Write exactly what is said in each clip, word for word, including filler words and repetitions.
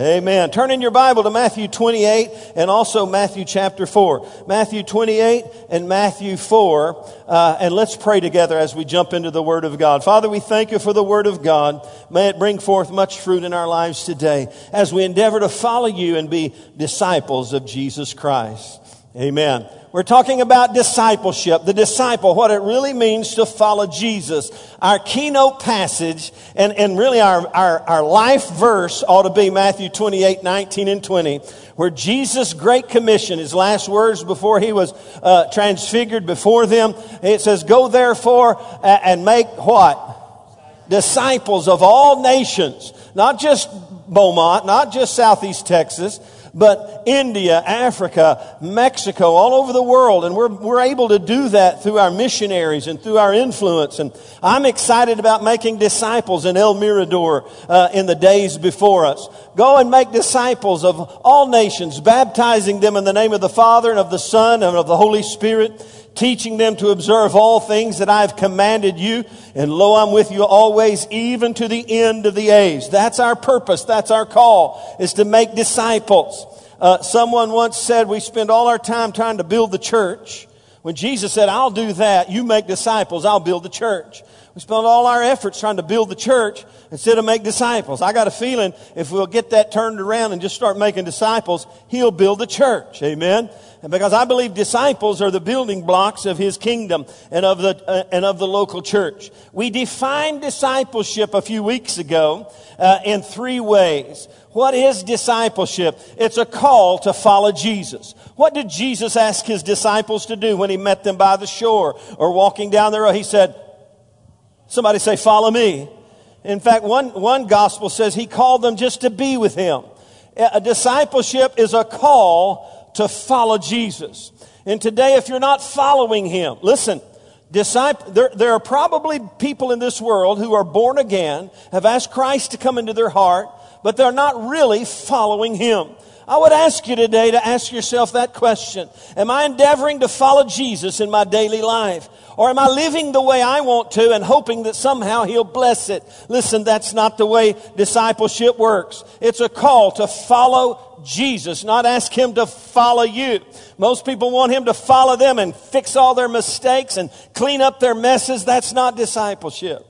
Amen. Turn in your Bible to Matthew twenty-eight and also Matthew chapter four. Matthew twenty-eight and Matthew four. Uh, and let's pray together as we jump into the Word of God. Father, we thank you for the Word of God. May it bring forth much fruit in our lives today as we endeavor to follow you and be disciples of Jesus Christ. Amen. We're talking about discipleship, the disciple, what it really means to follow Jesus. Our keynote passage and, and really our, our, our life verse ought to be Matthew twenty-eight, nineteen and twenty, where Jesus' great commission, his last words before he was uh, transfigured before them, it says, "Go therefore and make what? Disciples of all nations," not just Beaumont, not just Southeast Texas, but India, Africa, Mexico, all over the world. And we're we're able to do that through our missionaries and through our influence. And I'm excited about making disciples in El Mirador uh, in the days before us. Go and make disciples of all nations, baptizing them in the name of the Father and of the Son and of the Holy Spirit, teaching them to observe all things that I have commanded you. And lo, I'm with you always, even to the end of the age. That's our purpose. That's our call, is to make disciples. Uh, someone once said we spend all our time trying to build the church. When Jesus said, "I'll do that, you make disciples, I'll build the church." We spend all our efforts trying to build the church instead of make disciples. I got a feeling if we'll get that turned around and just start making disciples, he'll build the church. Amen. And because I believe disciples are the building blocks of his kingdom and of the uh, and of the local church. We defined discipleship a few weeks ago uh, in three ways. What is discipleship? It's a call to follow Jesus. What did Jesus ask his disciples to do when he met them by the shore or walking down the road? He said, somebody say, "Follow me." In fact, one, one gospel says he called them just to be with him. A discipleship is a call to follow Jesus. And today, if you're not following him, listen, disciple, there, there are probably people in this world who are born again, have asked Christ to come into their heart, but they're not really following him. I would ask you today to ask yourself that question. Am I endeavoring to follow Jesus in my daily life? Or am I living the way I want to and hoping that somehow he'll bless it? Listen, that's not the way discipleship works. It's a call to follow Jesus, not ask him to follow you. Most people want him to follow them and fix all their mistakes and clean up their messes. That's not discipleship.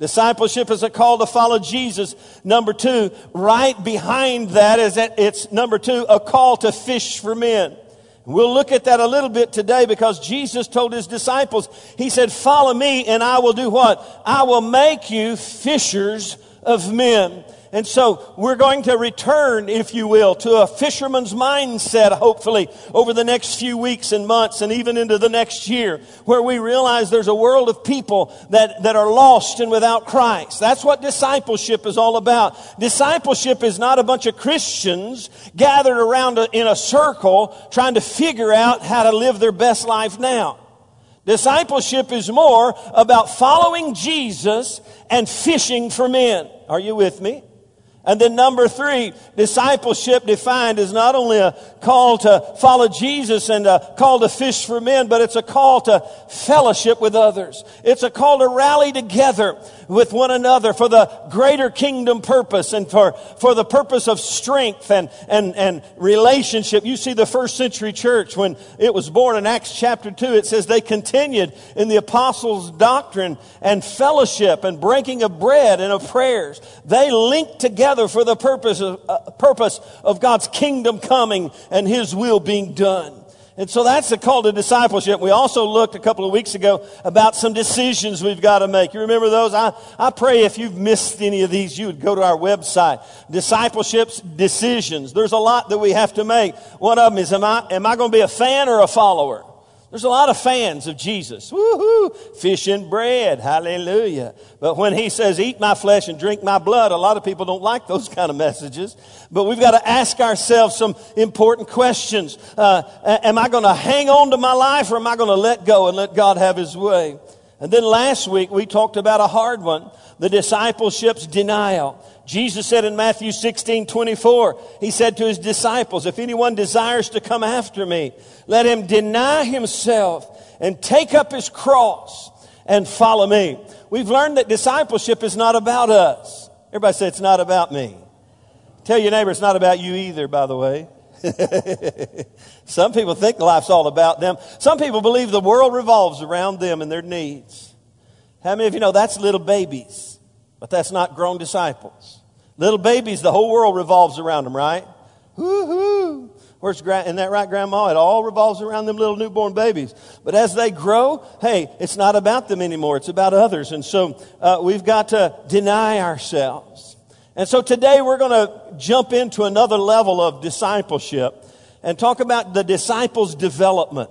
Discipleship is a call to follow Jesus. Number two, right behind that is that it's, number two, a call to fish for men. We'll look at that a little bit today because Jesus told his disciples, he said, "Follow me and I will do what? I will make you fishers of men." And so we're going to return, if you will, to a fisherman's mindset, hopefully, over the next few weeks and months and even into the next year, where we realize there's a world of people that, that are lost and without Christ. That's what discipleship is all about. Discipleship is not a bunch of Christians gathered around a, in a circle trying to figure out how to live their best life now. Discipleship is more about following Jesus and fishing for men. Are you with me? And then number three, discipleship defined is not only a call to follow Jesus and a call to fish for men, but it's a call to fellowship with others. It's a call to rally together with one another for the greater kingdom purpose and for, for the purpose of strength and, and, and relationship. You see the first century church when it was born in Acts chapter two, it says they continued in the apostles' doctrine and fellowship and breaking of bread and of prayers. They linked together for the purpose of, uh, purpose of God's kingdom coming and his will being done. And so that's the call to discipleship. We also looked a couple of weeks ago about some decisions we've got to make. You remember those? I, I pray if you've missed any of these, you would go to our website. Discipleship's decisions. There's a lot that we have to make. One of them is, am I, am I going to be a fan or a follower? There's a lot of fans of Jesus. Woohoo! Fish and bread. Hallelujah. But when he says, "Eat my flesh and drink my blood," a lot of people don't like those kind of messages. But we've got to ask ourselves some important questions. Uh, am I going to hang on to my life or am I going to let go and let God have his way? And then last week we talked about a hard one, the discipleship's denial. Jesus said in Matthew sixteen twenty-four, he said to his disciples, "If anyone desires to come after me, let him deny himself and take up his cross and follow me." We've learned that discipleship is not about us. Everybody say, "It's not about me." Tell your neighbor it's not about you either, by the way. Some people think life's all about them. Some people believe the world revolves around them and their needs. How many of you know that's little babies, but that's not grown disciples? Little babies, the whole world revolves around them, right? Woo-hoo! Where's gra- isn't that right, Grandma? It all revolves around them little newborn babies. But as they grow, hey, it's not about them anymore. It's about others. And so uh, we've got to deny ourselves. And so today we're going to jump into another level of discipleship and talk about the disciples' development.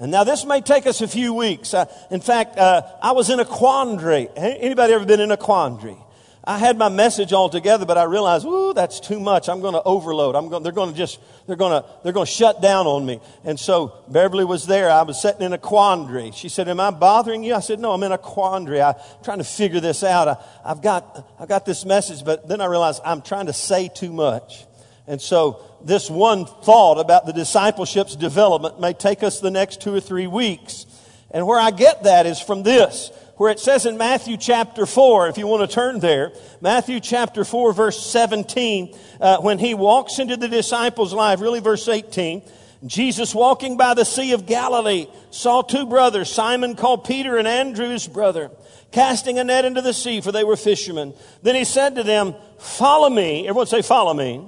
And now this may take us a few weeks. I, in fact, uh, I was in a quandary. Anybody ever been in a quandary? I had my message all together, but I realized, ooh, that's too much. I'm going to overload. I'm going. They're going to just. They're going to. They're going to shut down on me. And so Beverly was there. I was sitting in a quandary. She said, "Am I bothering you?" I said, "No, I'm in a quandary. I'm trying to figure this out. I, I've got. I've got this message, but then I realized I'm trying to say too much." And so this one thought about the discipleship's development may take us the next two or three weeks. And where I get that is from this, where it says in Matthew chapter four, if you want to turn there, Matthew chapter four, verse seventeen, uh, when he walks into the disciples' life, really verse eighteen, Jesus, walking by the Sea of Galilee, saw two brothers, Simon called Peter and Andrew his brother, casting a net into the sea, for they were fishermen. Then he said to them, "Follow me." Everyone say, "Follow me."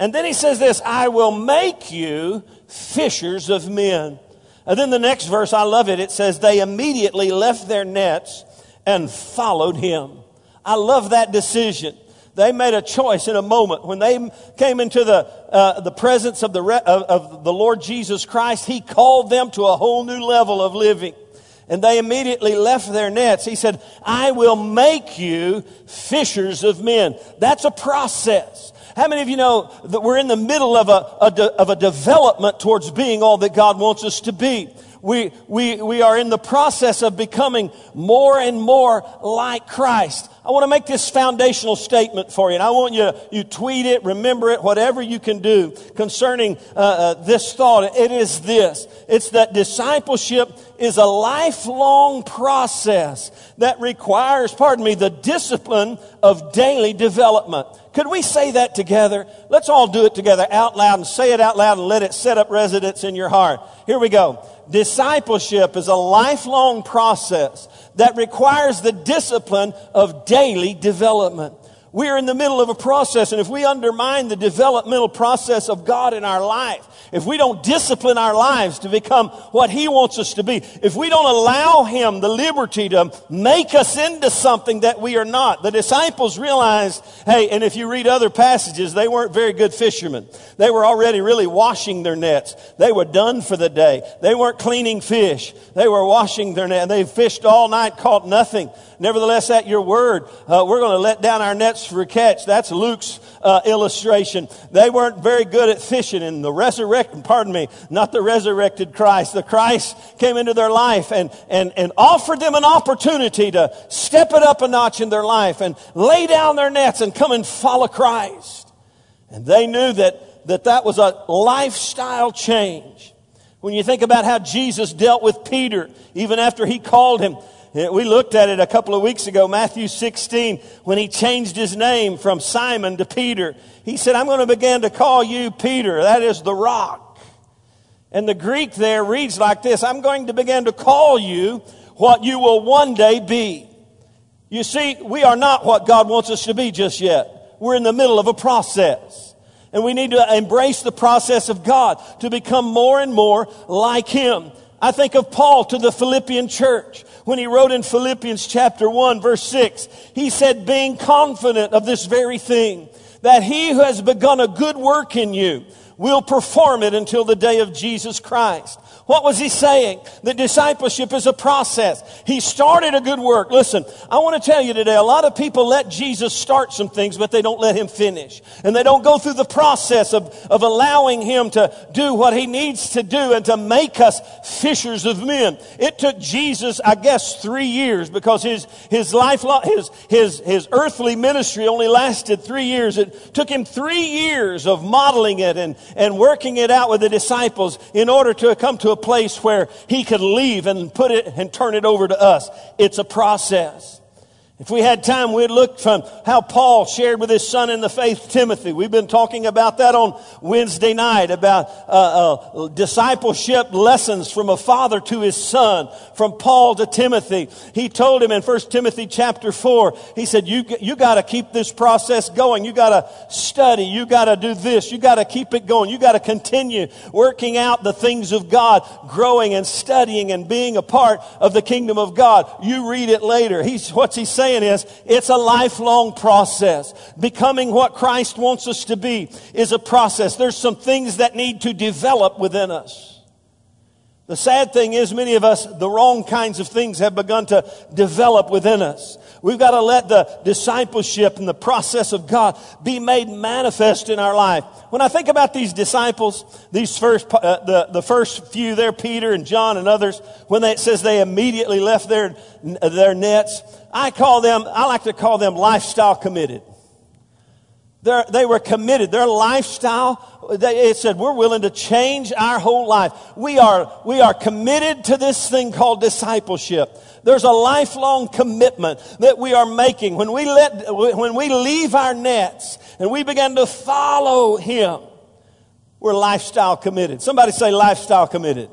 And then he says this, "I will make you fishers of men." And then the next verse, I love it. It says, they immediately left their nets and followed him. I love that decision. They made a choice in a moment. When they came into the uh, the presence of the re- of, of the Lord Jesus Christ, he called them to a whole new level of living. And they immediately left their nets. He said, "I will make you fishers of men." That's a process. How many of you know that we're in the middle of a, a de, of a development towards being all that God wants us to be? We, we, we are in the process of becoming more and more like Christ. I want to make this foundational statement for you, and I want you to you tweet it, remember it, whatever you can do concerning uh, uh, this thought. It is this. It's that discipleship is a lifelong process that requires, pardon me, the discipline of daily development. Could we say that together? Let's all do it together out loud and say it out loud and let it set up residence in your heart. Here we go. Discipleship is a lifelong process that requires the discipline of daily development. We're in the middle of a process, and if we undermine the developmental process of God in our life, if we don't discipline our lives to become what he wants us to be, if we don't allow him the liberty to make us into something that we are not, the disciples realized, hey, and if you read other passages, they weren't very good fishermen. They were already really washing their nets. They were done for the day. They weren't cleaning fish. They were washing their net. They fished all night, caught nothing. Nevertheless, at your word, uh, we're going to let down our nets for a catch. That's Luke's uh, illustration. They weren't very good at fishing, and the resurrected, pardon me, not the resurrected Christ. The Christ came into their life and, and, and offered them an opportunity to step it up a notch in their life and lay down their nets and come and follow Christ. And they knew that that, that was a lifestyle change. When you think about how Jesus dealt with Peter, even after he called him, we looked at it a couple of weeks ago, Matthew sixteen, when he changed his name from Simon to Peter. He said, "I'm going to begin to call you Peter." That is the rock. And the Greek there reads like this, "I'm going to begin to call you what you will one day be." You see, we are not what God wants us to be just yet. We're in the middle of a process. And we need to embrace the process of God to become more and more like him. I think of Paul to the Philippian church when he wrote in Philippians chapter one, verse six. He said, "Being confident of this very thing, that he who has begun a good work in you will perform it until the day of Jesus Christ." What was he saying? That discipleship is a process. He started a good work. Listen, I want to tell you today, a lot of people let Jesus start some things, but they don't let him finish. And they don't go through the process of, of allowing him to do what he needs to do and to make us fishers of men. It took Jesus, I guess, three years because his, his life, his, his, his earthly ministry only lasted three years. It took him three years of modeling it and, and working it out with the disciples in order to come to a place where he could leave and put it and turn it over to us. It's a process. If we had time, we'd look from how Paul shared with his son in the faith, Timothy. We've been talking about that on Wednesday night, about uh, uh, discipleship lessons from a father to his son, from Paul to Timothy. He told him in First Timothy chapter four, he said, you, you got to keep this process going. You got to study. You got to do this. You got to keep it going. You got to continue working out the things of God, growing and studying and being a part of the kingdom of God. You read it later. He's, what's he saying? Is it's a lifelong process. Becoming what Christ wants us to be is a process. There's some things that need to develop within us. The sad thing is, many of us, the wrong kinds of things have begun to develop within us. We've got to let the discipleship and the process of God be made manifest in our life. When I think about these disciples, these first, uh, the, the first few there, Peter and John and others, when they, it says they immediately left their, their nets, I call them, I like to call them lifestyle committed. They're, they were committed. Their lifestyle, they, it said, we're willing to change our whole life. We are, we are committed to this thing called discipleship. There's a lifelong commitment that we are making. When we let, when we leave our nets and we begin to follow Him, we're lifestyle committed. Somebody say lifestyle committed.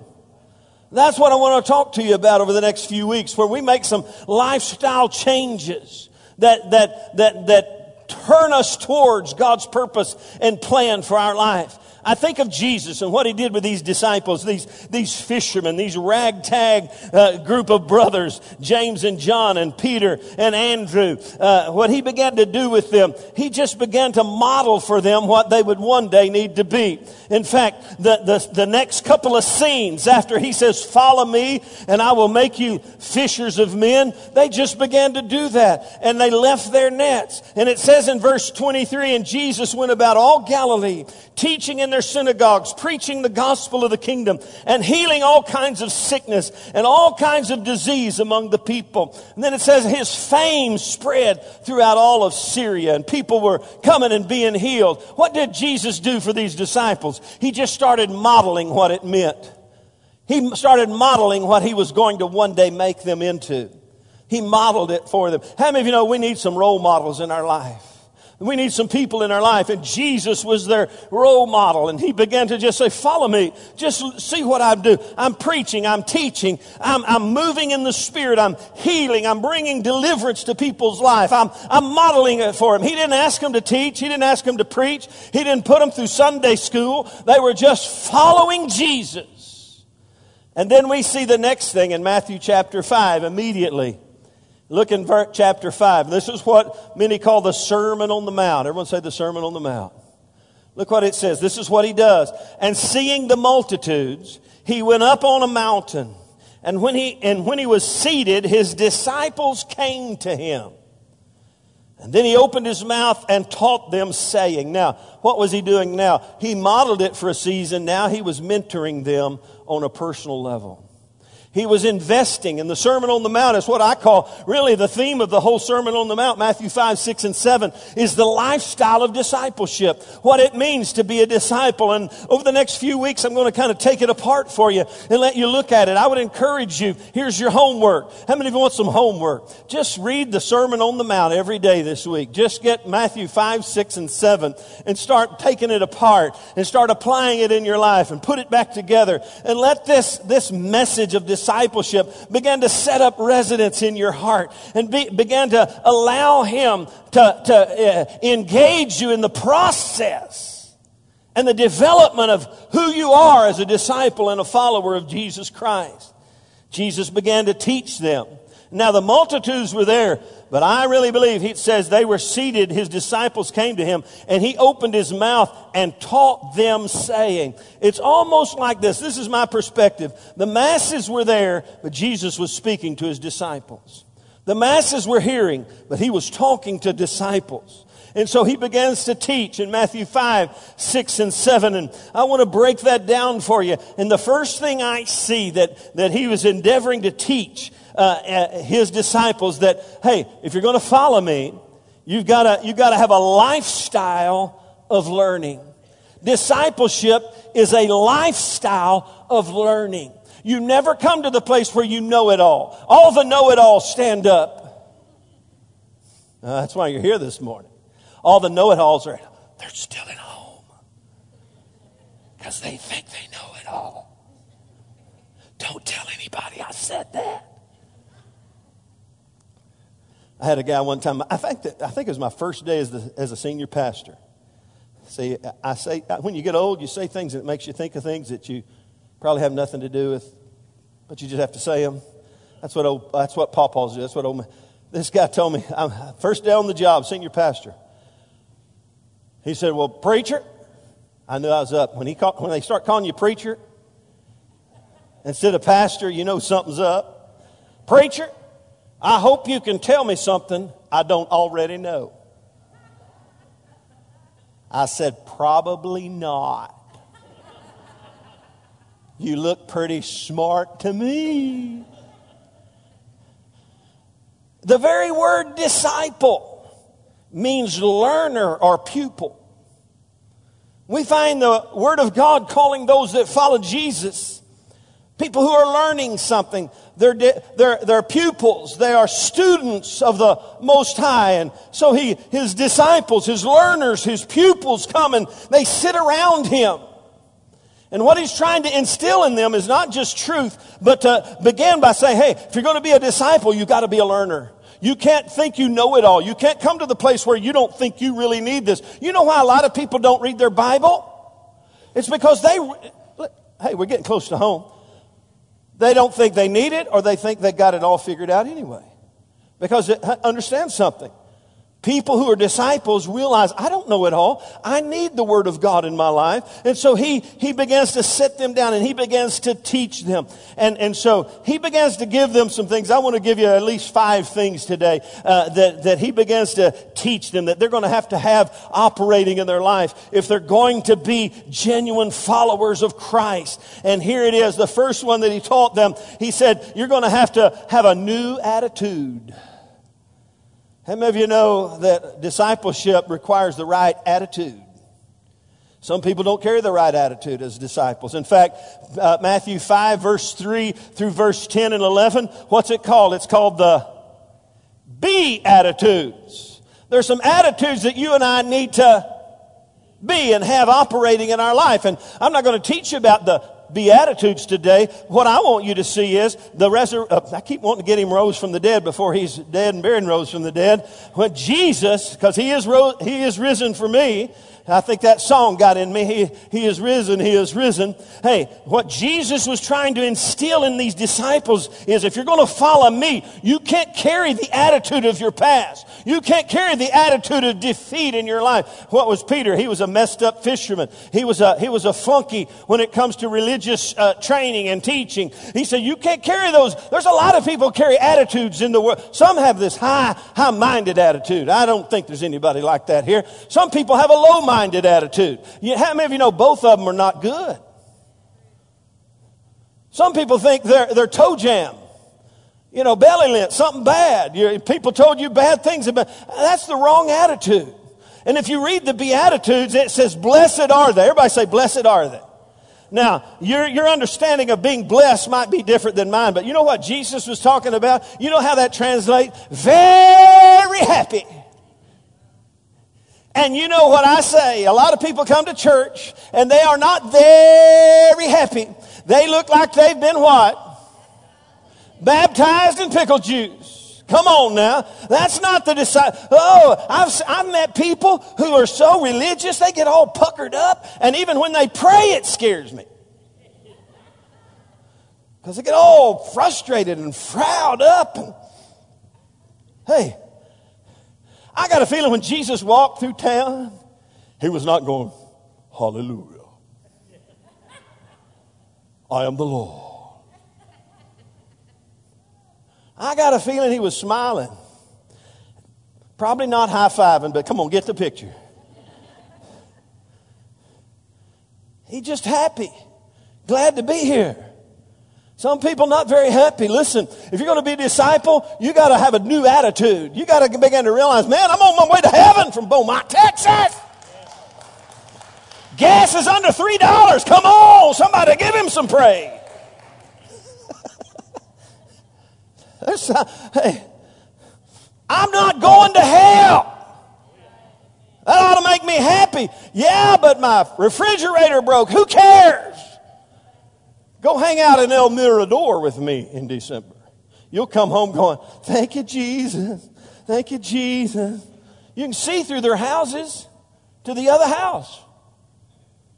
That's what I want to talk to you about over the next few weeks, where we make some lifestyle changes that, that, that, that, turn us towards God's purpose and plan for our life. I think of Jesus and what He did with these disciples, these, these fishermen, these ragtag uh, group of brothers, James and John and Peter and Andrew. Uh, what He began to do with them, He just began to model for them what they would one day need to be. In fact, the, the, the next couple of scenes after He says, "Follow me and I will make you fishers of men," they just began to do that. And they left their nets. And it says in verse twenty-three, "And Jesus went about all Galilee, teaching in their synagogues, preaching the gospel of the kingdom, and healing all kinds of sickness and all kinds of disease among the people." And then it says His fame spread throughout all of Syria, and people were coming and being healed. What did Jesus do for these disciples? He just started modeling what it meant. He started modeling what He was going to one day make them into. He modeled it for them. How many of you know we need some role models in our life? We need some people in our life, and Jesus was their role model, and He began to just say, "Follow me. Just see what I do. I'm preaching. I'm teaching. I'm, I'm moving in the Spirit. I'm healing. I'm bringing deliverance to people's life. I'm, I'm modeling it for them." He didn't ask them to teach. He didn't ask them to preach. He didn't put them through Sunday school. They were just following Jesus. And then we see the next thing in Matthew chapter five immediately. Look in chapter five. This is what many call the Sermon on the Mount. Everyone say the Sermon on the Mount. Look what it says. This is what He does. "And seeing the multitudes, He went up on a mountain. And when he, and when he was seated, His disciples came to Him. And then He opened His mouth and taught them, saying," now, what was He doing now? He modeled it for a season. Now He was mentoring them on a personal level. He was investing in the Sermon on the Mount. Is what I call really the theme of the whole Sermon on the Mount, Matthew five, six, and seven, is the lifestyle of discipleship, what it means to be a disciple. And over the next few weeks, I'm going to kind of take it apart for you and let you look at it. I would encourage you, here's your homework. How many of you want some homework? Just read the Sermon on the Mount every day this week. Just get Matthew five, six, and seven and start taking it apart and start applying it in your life and put it back together. And let this, this message of discipleship Discipleship began to set up residence in your heart and be, began to allow Him to, to uh, engage you in the process and the development of who you are as a disciple and a follower of Jesus Christ. Jesus began to teach them. Now the multitudes were there, but I really believe it says they were seated. His disciples came to Him, and He opened His mouth and taught them, saying. It's almost like this. This is my perspective. The masses were there, but Jesus was speaking to His disciples. The masses were hearing, but He was talking to disciples. And so He begins to teach in Matthew five, six, and seven. And I want to break that down for you. And the first thing I see that, that He was endeavoring to teach uh, His disciples, that, hey, if you're going to follow me, you've got to, you've got to have a lifestyle of learning. Discipleship is a lifestyle of learning. You never come to the place where you know it all. All the know-it-alls stand up. Uh, that's why you're here this morning. All the know-it-alls are, they're still at home because they think they know it all. Don't tell anybody I said that. I had a guy one time, I think that I think it was my first day as, the, as a senior pastor. See, I say, when you get old, you say things that makes you think of things that you probably have nothing to do with, but you just have to say them. That's what old, that's what pawpaws do. That's what old. This guy told me, I'm, first day on the job, senior pastor. He said, "Well, preacher," I knew I was up when he call, when they start calling you preacher instead of pastor, you know something's up. "Preacher, I hope you can tell me something I don't already know." I said, "Probably not. You look pretty smart to me." The very word disciple means learner or pupil. We find the Word of God calling those that follow Jesus people who are learning something. They're, they're, they're pupils. They are students of the Most High. And so he, his disciples, his learners, his pupils come and they sit around him. And what he's trying to instill in them is not just truth, but to begin by saying, hey, if you're going to be a disciple, you've got to be a learner. You can't think you know it all. You can't come to the place where you don't think you really need this. You know why a lot of people don't read their Bible? It's because they, hey, we're getting close to home. They don't think they need it, or they think they got it all figured out anyway. Because it, understand something. People who are disciples realize, I don't know it all. I need the Word of God in my life. And so he, he begins to sit them down and he begins to teach them. And, and so he begins to give them some things. I want to give you at least five things today uh, that, that he begins to teach them that they're going to have to have operating in their life if they're going to be genuine followers of Christ. And here it is, the first one that he taught them. He said, you're going to have to have a new attitude. How many of you know that discipleship requires the right attitude? Some people don't carry the right attitude as disciples. In fact, uh, Matthew five, verse three through verse ten and eleven, what's it called? It's called the Beatitudes. There's some attitudes that you and I need to be and have operating in our life. And I'm not going to teach you about the Beatitudes today. What I want you to see is the resur- uh, I keep wanting to get him rose from the dead before he's dead and buried and rose from the dead. When Jesus, because he is ro- he is risen for me. I think that song got in me. He, he is risen. He is risen. Hey, what Jesus was trying to instill in these disciples is if you're going to follow me, you can't carry the attitude of your past. You can't carry the attitude of defeat in your life. What was Peter? He was a messed up fisherman. He was a, he was a flunky when it comes to religious uh, training and teaching. He said, you can't carry those. There's a lot of people carry attitudes in the world. Some have this high, high-minded attitude. I don't think there's anybody like that here. Some people have a low-minded attitude. You, how many of you know both of them are not good? Some people think they're, they're toe jam, you know, belly lint, something bad. You're, people told you bad things about. That's the wrong attitude. And if you read the Beatitudes, it says, blessed are they. Everybody say, blessed are they. Now, your, your understanding of being blessed might be different than mine, but you know what Jesus was talking about? You know how that translates? Very happy. And you know what I say, a lot of people come to church and they are not very happy. They look like they've been what? Baptized in pickle juice. Come on now. That's not the disciple. Oh, I've, I've met people who are so religious, they get all puckered up. And even when they pray, it scares me. Because they get all frustrated and frowned up. And, hey. I got a feeling when Jesus walked through town, he was not going, hallelujah, I am the Lord. I got a feeling he was smiling. Probably not high-fiving, but come on, get the picture. He just happy, glad to be here. Some people not very happy. Listen, if you're going to be a disciple, you got to have a new attitude. You got to begin to realize, man, I'm on my way to heaven from Beaumont, Texas. Gas is under three dollars. Come on, somebody give him some praise. Hey, I'm not going to hell. That ought to make me happy. Yeah, but my refrigerator broke. Who cares? Go hang out in El Mirador with me in December. You'll come home going, thank you, Jesus. Thank you, Jesus. You can see through their houses to the other house.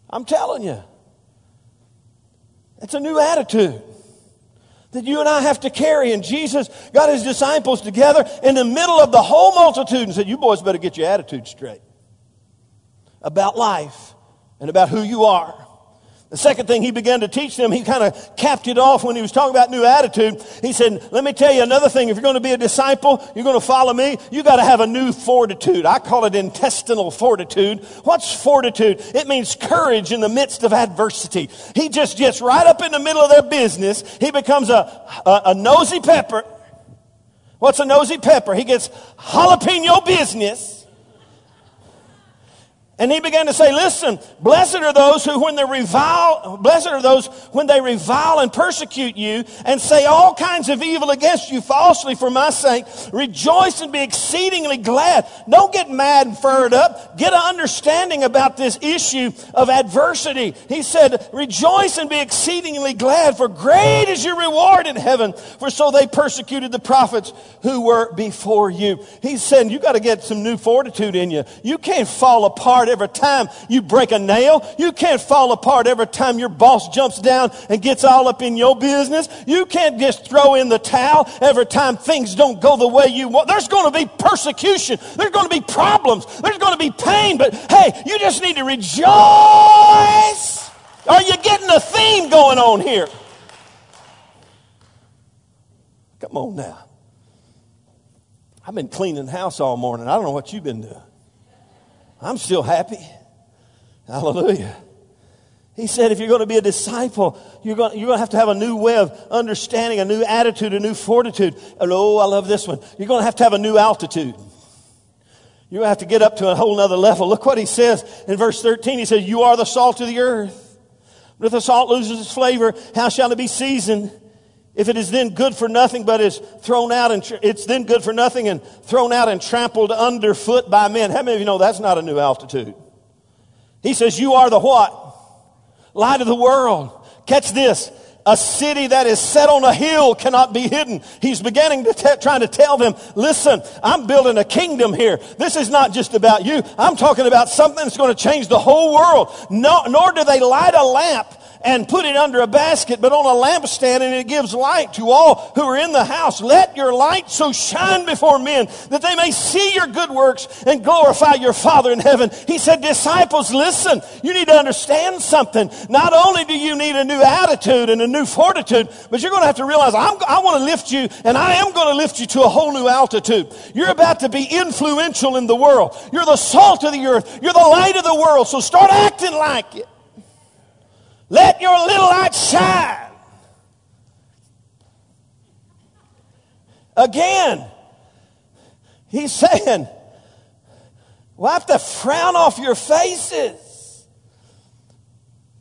I'm telling you. It's a new attitude that you and I have to carry. And Jesus got his disciples together in the middle of the whole multitude and said, you boys better get your attitude straight about life and about who you are. The second thing he began to teach them, he kind of capped it off when he was talking about new attitude. He said, let me tell you another thing. If you're going to be a disciple, you're going to follow me, you got to have a new fortitude. I call it intestinal fortitude. What's fortitude? It means courage in the midst of adversity. He just gets right up in the middle of their business. He becomes a, a, a nosy pepper. What's a nosy pepper? He gets jalapeno business. And he began to say, listen, blessed are those who when they revile, blessed are those when they revile and persecute you and say all kinds of evil against you falsely for my sake. Rejoice and be exceedingly glad. Don't get mad and fired up. Get an understanding about this issue of adversity. He said, rejoice and be exceedingly glad, for great is your reward in heaven, for so they persecuted the prophets who were before you. He said, you got to get some new fortitude in you. You can't fall apart every time you break a nail. You can't fall apart every time your boss jumps down and gets all up in your business. You can't just throw in the towel every time things don't go the way you want. There's going to be persecution. There's going to be problems. There's going to be pain. But hey, you just need to rejoice. Are you getting a theme going on here? Come on now. I've been cleaning the house all morning. I don't know what you've been doing. I'm still happy. Hallelujah. He said, if you're going to be a disciple, you're going, you're going to have to have a new way of understanding, a new attitude, a new fortitude. And oh, I love this one. You're going to have to have a new altitude. You're going to have to get up to a whole nother level. Look what he says in verse thirteen. He says, you are the salt of the earth. But if the salt loses its flavor, how shall it be seasoned? If it is then good for nothing, but is thrown out, and tra- it's then good for nothing and thrown out and trampled underfoot by men. How many of you know that's not a new altitude? He says, you are the what? Light of the world. Catch this. A city that is set on a hill cannot be hidden. He's beginning to te- trying to tell them, listen, I'm building a kingdom here. This is not just about you. I'm talking about something that's going to change the whole world. No, nor do they light a lamp and put it under a basket, but on a lampstand, and it gives light to all who are in the house. Let your light so shine before men that they may see your good works and glorify your Father in heaven. He said, disciples, listen, you need to understand something. Not only do you need a new attitude and a new fortitude, but you're going to have to realize I'm, I want to lift you, and I am going to lift you to a whole new altitude. You're about to be influential in the world. You're the salt of the earth. You're the light of the world. So start acting like it. Let your little light shine. Again, he's saying, wipe the frown off your faces.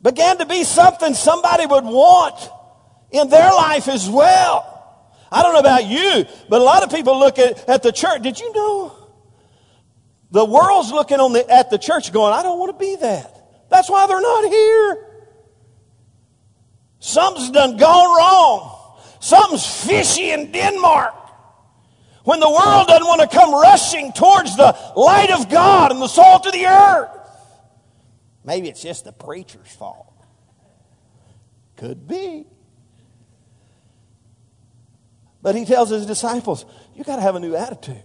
Began to be something somebody would want in their life as well. I don't know about you, but a lot of people look at, at the church. Did you know? The world's looking on the, at the church going, I don't want to be that. That's why they're not here. Something's done gone wrong. Something's fishy in Denmark. When the world doesn't want to come rushing towards the light of God and the salt of the earth. Maybe it's just the preacher's fault. Could be. But he tells his disciples, you got to have a new attitude.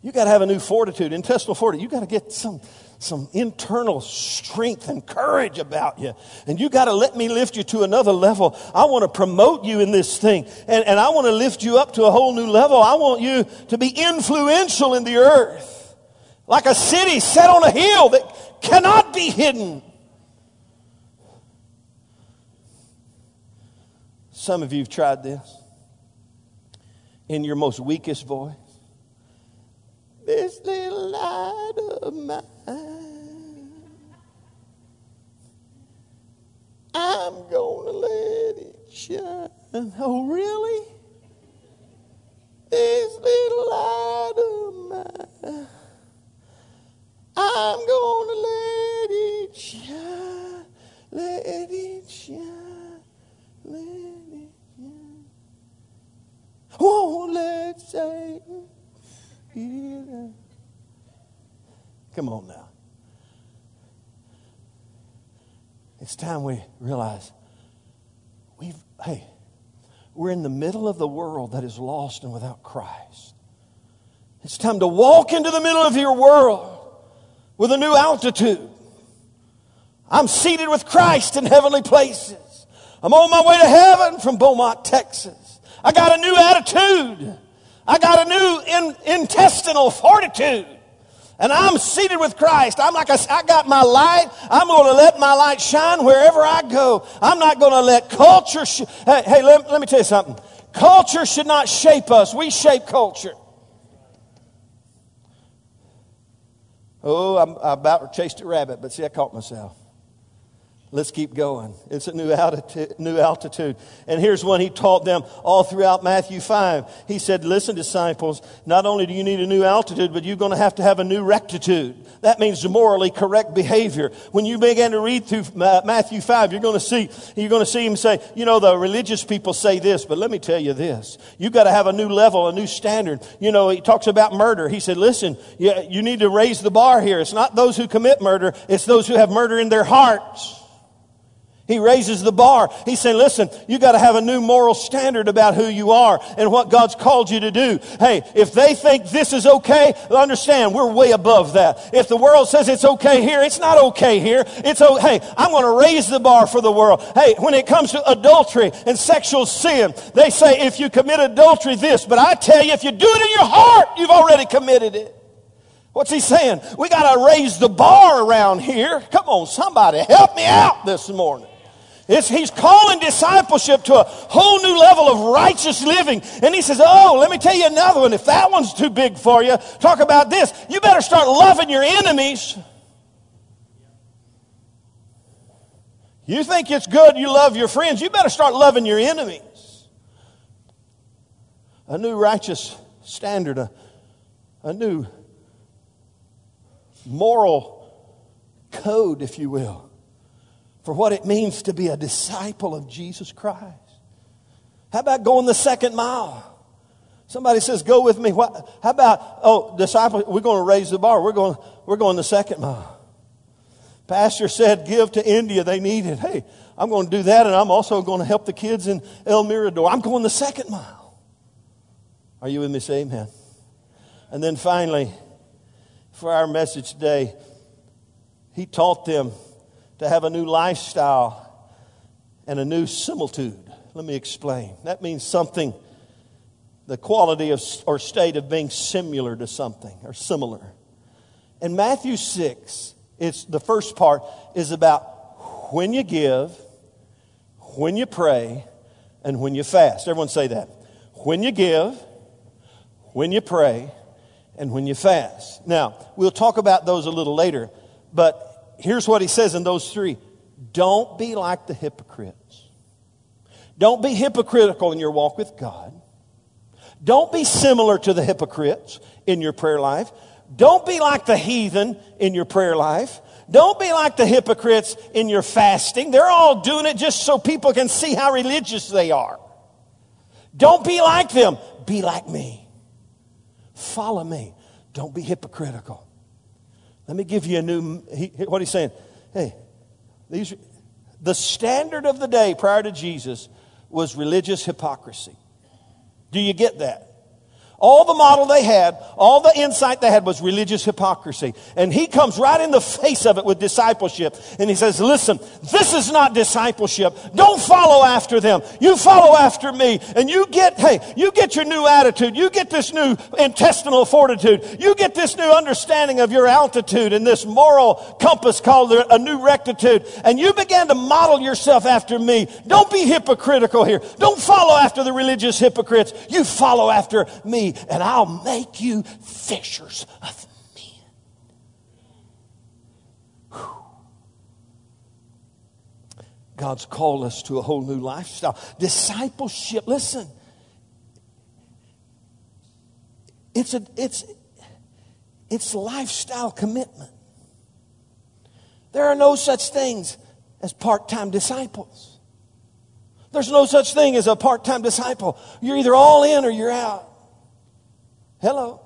You got to have a new fortitude, intestinal fortitude. You got to get some... Some internal strength and courage about you. And you got to let me lift you to another level. I want to promote you in this thing. And, and I want to lift you up to a whole new level. I want you to be influential in the earth. Like a city set on a hill that cannot be hidden. Some of you have tried this. In your most weakest voice. This little light of mine, I'm gonna let it shine. Oh, really? This little light Come on now. It's time we realize we've, hey, we're in the middle of the world that is lost and without Christ. It's time to walk into the middle of your world with a new altitude. I'm seated with Christ in heavenly places. I'm on my way to heaven from Beaumont, Texas. I got a new attitude. I got a new in, intestinal fortitude. And I'm seated with Christ. I'm like, a, I got my light. I'm going to let my light shine wherever I go. I'm not going to let culture... Sh- hey, hey let, let me tell you something. Culture should not shape us. We shape culture. Oh, I'm, I about chased a rabbit, but see, I caught myself. Let's keep going. It's a new altitude, new altitude. And here's one he taught them all throughout Matthew five. He said, listen, disciples, not only do you need a new altitude, but you're going to have to have a new rectitude. That means morally correct behavior. When you begin to read through Matthew five, you're going to see, you're going to see him say, you know, the religious people say this, but let me tell you this. You've got to have a new level, a new standard. You know, he talks about murder. He said, listen, you, you need to raise the bar here. It's not those who commit murder. It's those who have murder in their hearts. He raises the bar. He said, listen, you got to have a new moral standard about who you are and what God's called you to do. Hey, if they think this is okay, understand, we're way above that. If the world says it's okay here, it's not okay here. It's okay. I'm going to raise the bar for the world. Hey, when it comes to adultery and sexual sin, they say if you commit adultery, this. But I tell you, if you do it in your heart, you've already committed it. What's he saying? We got to raise the bar around here. Come on, somebody help me out this morning. It's, he's calling discipleship to a whole new level of righteous living. And he says, oh, let me tell you another one. If that one's too big for you, talk about this. You better start loving your enemies. You think it's good you love your friends. You better start loving your enemies. A new righteous standard, a, a new moral code, if you will, for what it means to be a disciple of Jesus Christ. How about going the second mile? Somebody says, go with me. What? How about, oh, disciple, we're going to raise the bar. We're going, we're going the second mile. Pastor said, give to India. They need it. Hey, I'm going to do that, and I'm also going to help the kids in El Mirador. I'm going the second mile. Are you with me? Say amen. And then finally, for our message today, he taught them to have a new lifestyle and a new similitude. Let me explain. That means something, the quality of or state of being similar to something or similar. In Matthew six, it's the first part is about when you give, when you pray, and when you fast. Everyone say that. When you give, when you pray, and when you fast. Now, we'll talk about those a little later, but here's what he says in those three. Don't be like the hypocrites. Don't be hypocritical in your walk with God. Don't be similar to the hypocrites in your prayer life. Don't be like the heathen in your prayer life. Don't be like the hypocrites in your fasting. They're all doing it just so people can see how religious they are. Don't be like them. Be like me. Follow me. Don't be hypocritical. Let me give you a new, he, what he's saying. Hey, these, the standard of the day prior to Jesus was religious hypocrisy. Do you get that? All the model they had, all the insight they had was religious hypocrisy. And he comes right in the face of it with discipleship. And he says, listen, this is not discipleship. Don't follow after them. You follow after me. And you get, hey, you get your new attitude. You get this new intestinal fortitude. You get this new understanding of your altitude and this moral compass called a new rectitude. And you begin to model yourself after me. Don't be hypocritical here. Don't follow after the religious hypocrites. You follow after me. And I'll make you fishers of men. Whew. God's called us to a whole new lifestyle. Discipleship, listen. It's a it's it's lifestyle commitment. There are no such things as part-time disciples. There's no such thing as a part-time disciple. You're either all in or you're out. Hello.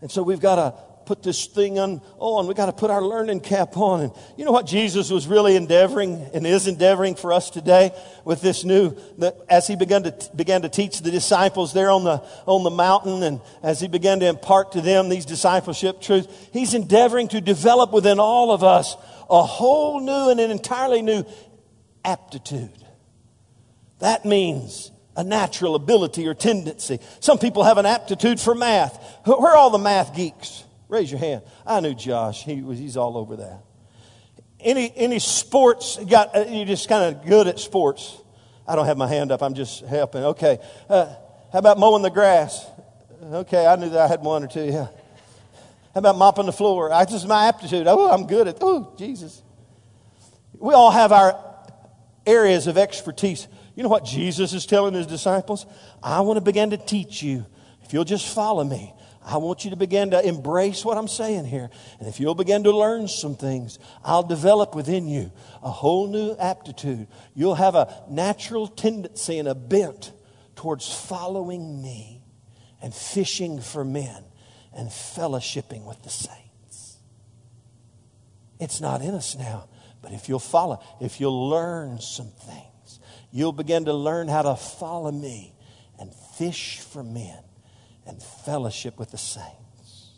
And so we've got a put this thing on, oh, and we got to put our learning cap on. And you know what Jesus was really endeavoring and is endeavoring for us today with this new, that as he began to began to teach the disciples there on the on the mountain, and as he began to impart to them these discipleship truths, he's endeavoring to develop within all of us a whole new and an entirely new aptitude. That means a natural ability or tendency. Some people have an aptitude for math. Where are all the math geeks? Raise your hand. I knew Josh. He was, he's all over that. Any any sports? Got you're just kind of good at sports. I don't have my hand up. I'm just helping. Okay. Uh, how about mowing the grass? Okay, I knew that I had one or two. Yeah. How about mopping the floor? I just my aptitude. Oh, I'm good at. Oh, Jesus. We all have our areas of expertise. You know what Jesus is telling his disciples? I want to begin to teach you. If you'll just follow me, I want you to begin to embrace what I'm saying here. And if you'll begin to learn some things, I'll develop within you a whole new aptitude. You'll have a natural tendency and a bent towards following me and fishing for men and fellowshipping with the saints. It's not in us now, but if you'll follow, if you'll learn some things, you'll begin to learn how to follow me and fish for men and fellowship with the saints.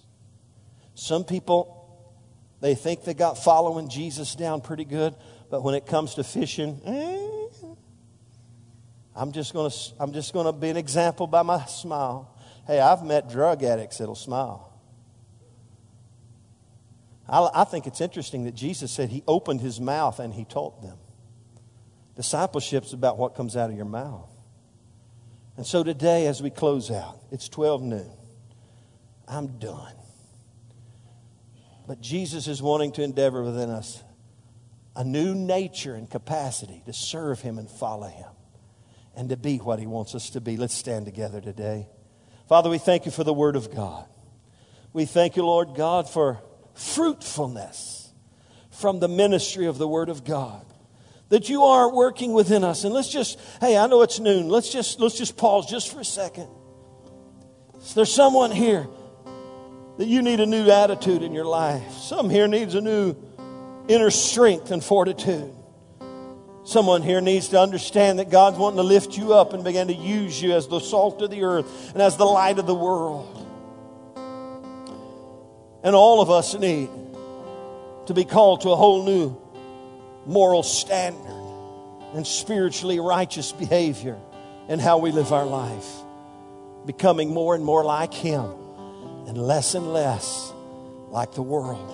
Some people, they think they got following Jesus down pretty good, but when it comes to fishing, I'm just going to I'm just going to be an example by my smile. Hey, I've met drug addicts that'll smile. I, I think it's interesting that Jesus said he opened his mouth and he taught them. Discipleship's about what comes out of your mouth. And so today, as we close out, it's twelve noon. I'm done. But Jesus is wanting to endeavor within us a new nature and capacity to serve him and follow him and to be what he wants us to be. Let's stand together today. Father, we thank you for the word of God. We thank you, Lord God, for fruitfulness from the ministry of the word of God. That you are working within us. And let's just, hey, I know it's noon. Let's just let's just pause just for a second. So there's someone here that you need a new attitude in your life. Some here needs a new inner strength and fortitude. Someone here needs to understand that God's wanting to lift you up and begin to use you as the salt of the earth and as the light of the world. And all of us need to be called to a whole new moral standard and spiritually righteous behavior and how we live our life, becoming more and more like him and less and less like the world.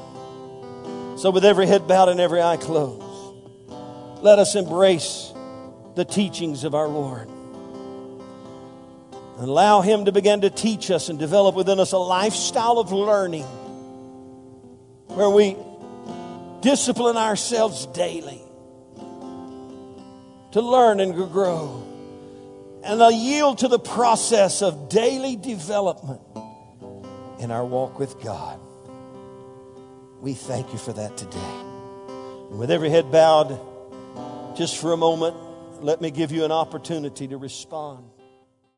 So with every head bowed and every eye closed, let us embrace the teachings of our Lord and allow him to begin to teach us and develop within us a lifestyle of learning where we discipline ourselves daily to learn and grow, and I yield to the process of daily development in our walk with God. We thank you for that today. And with every head bowed, just for a moment, let me give you an opportunity to respond.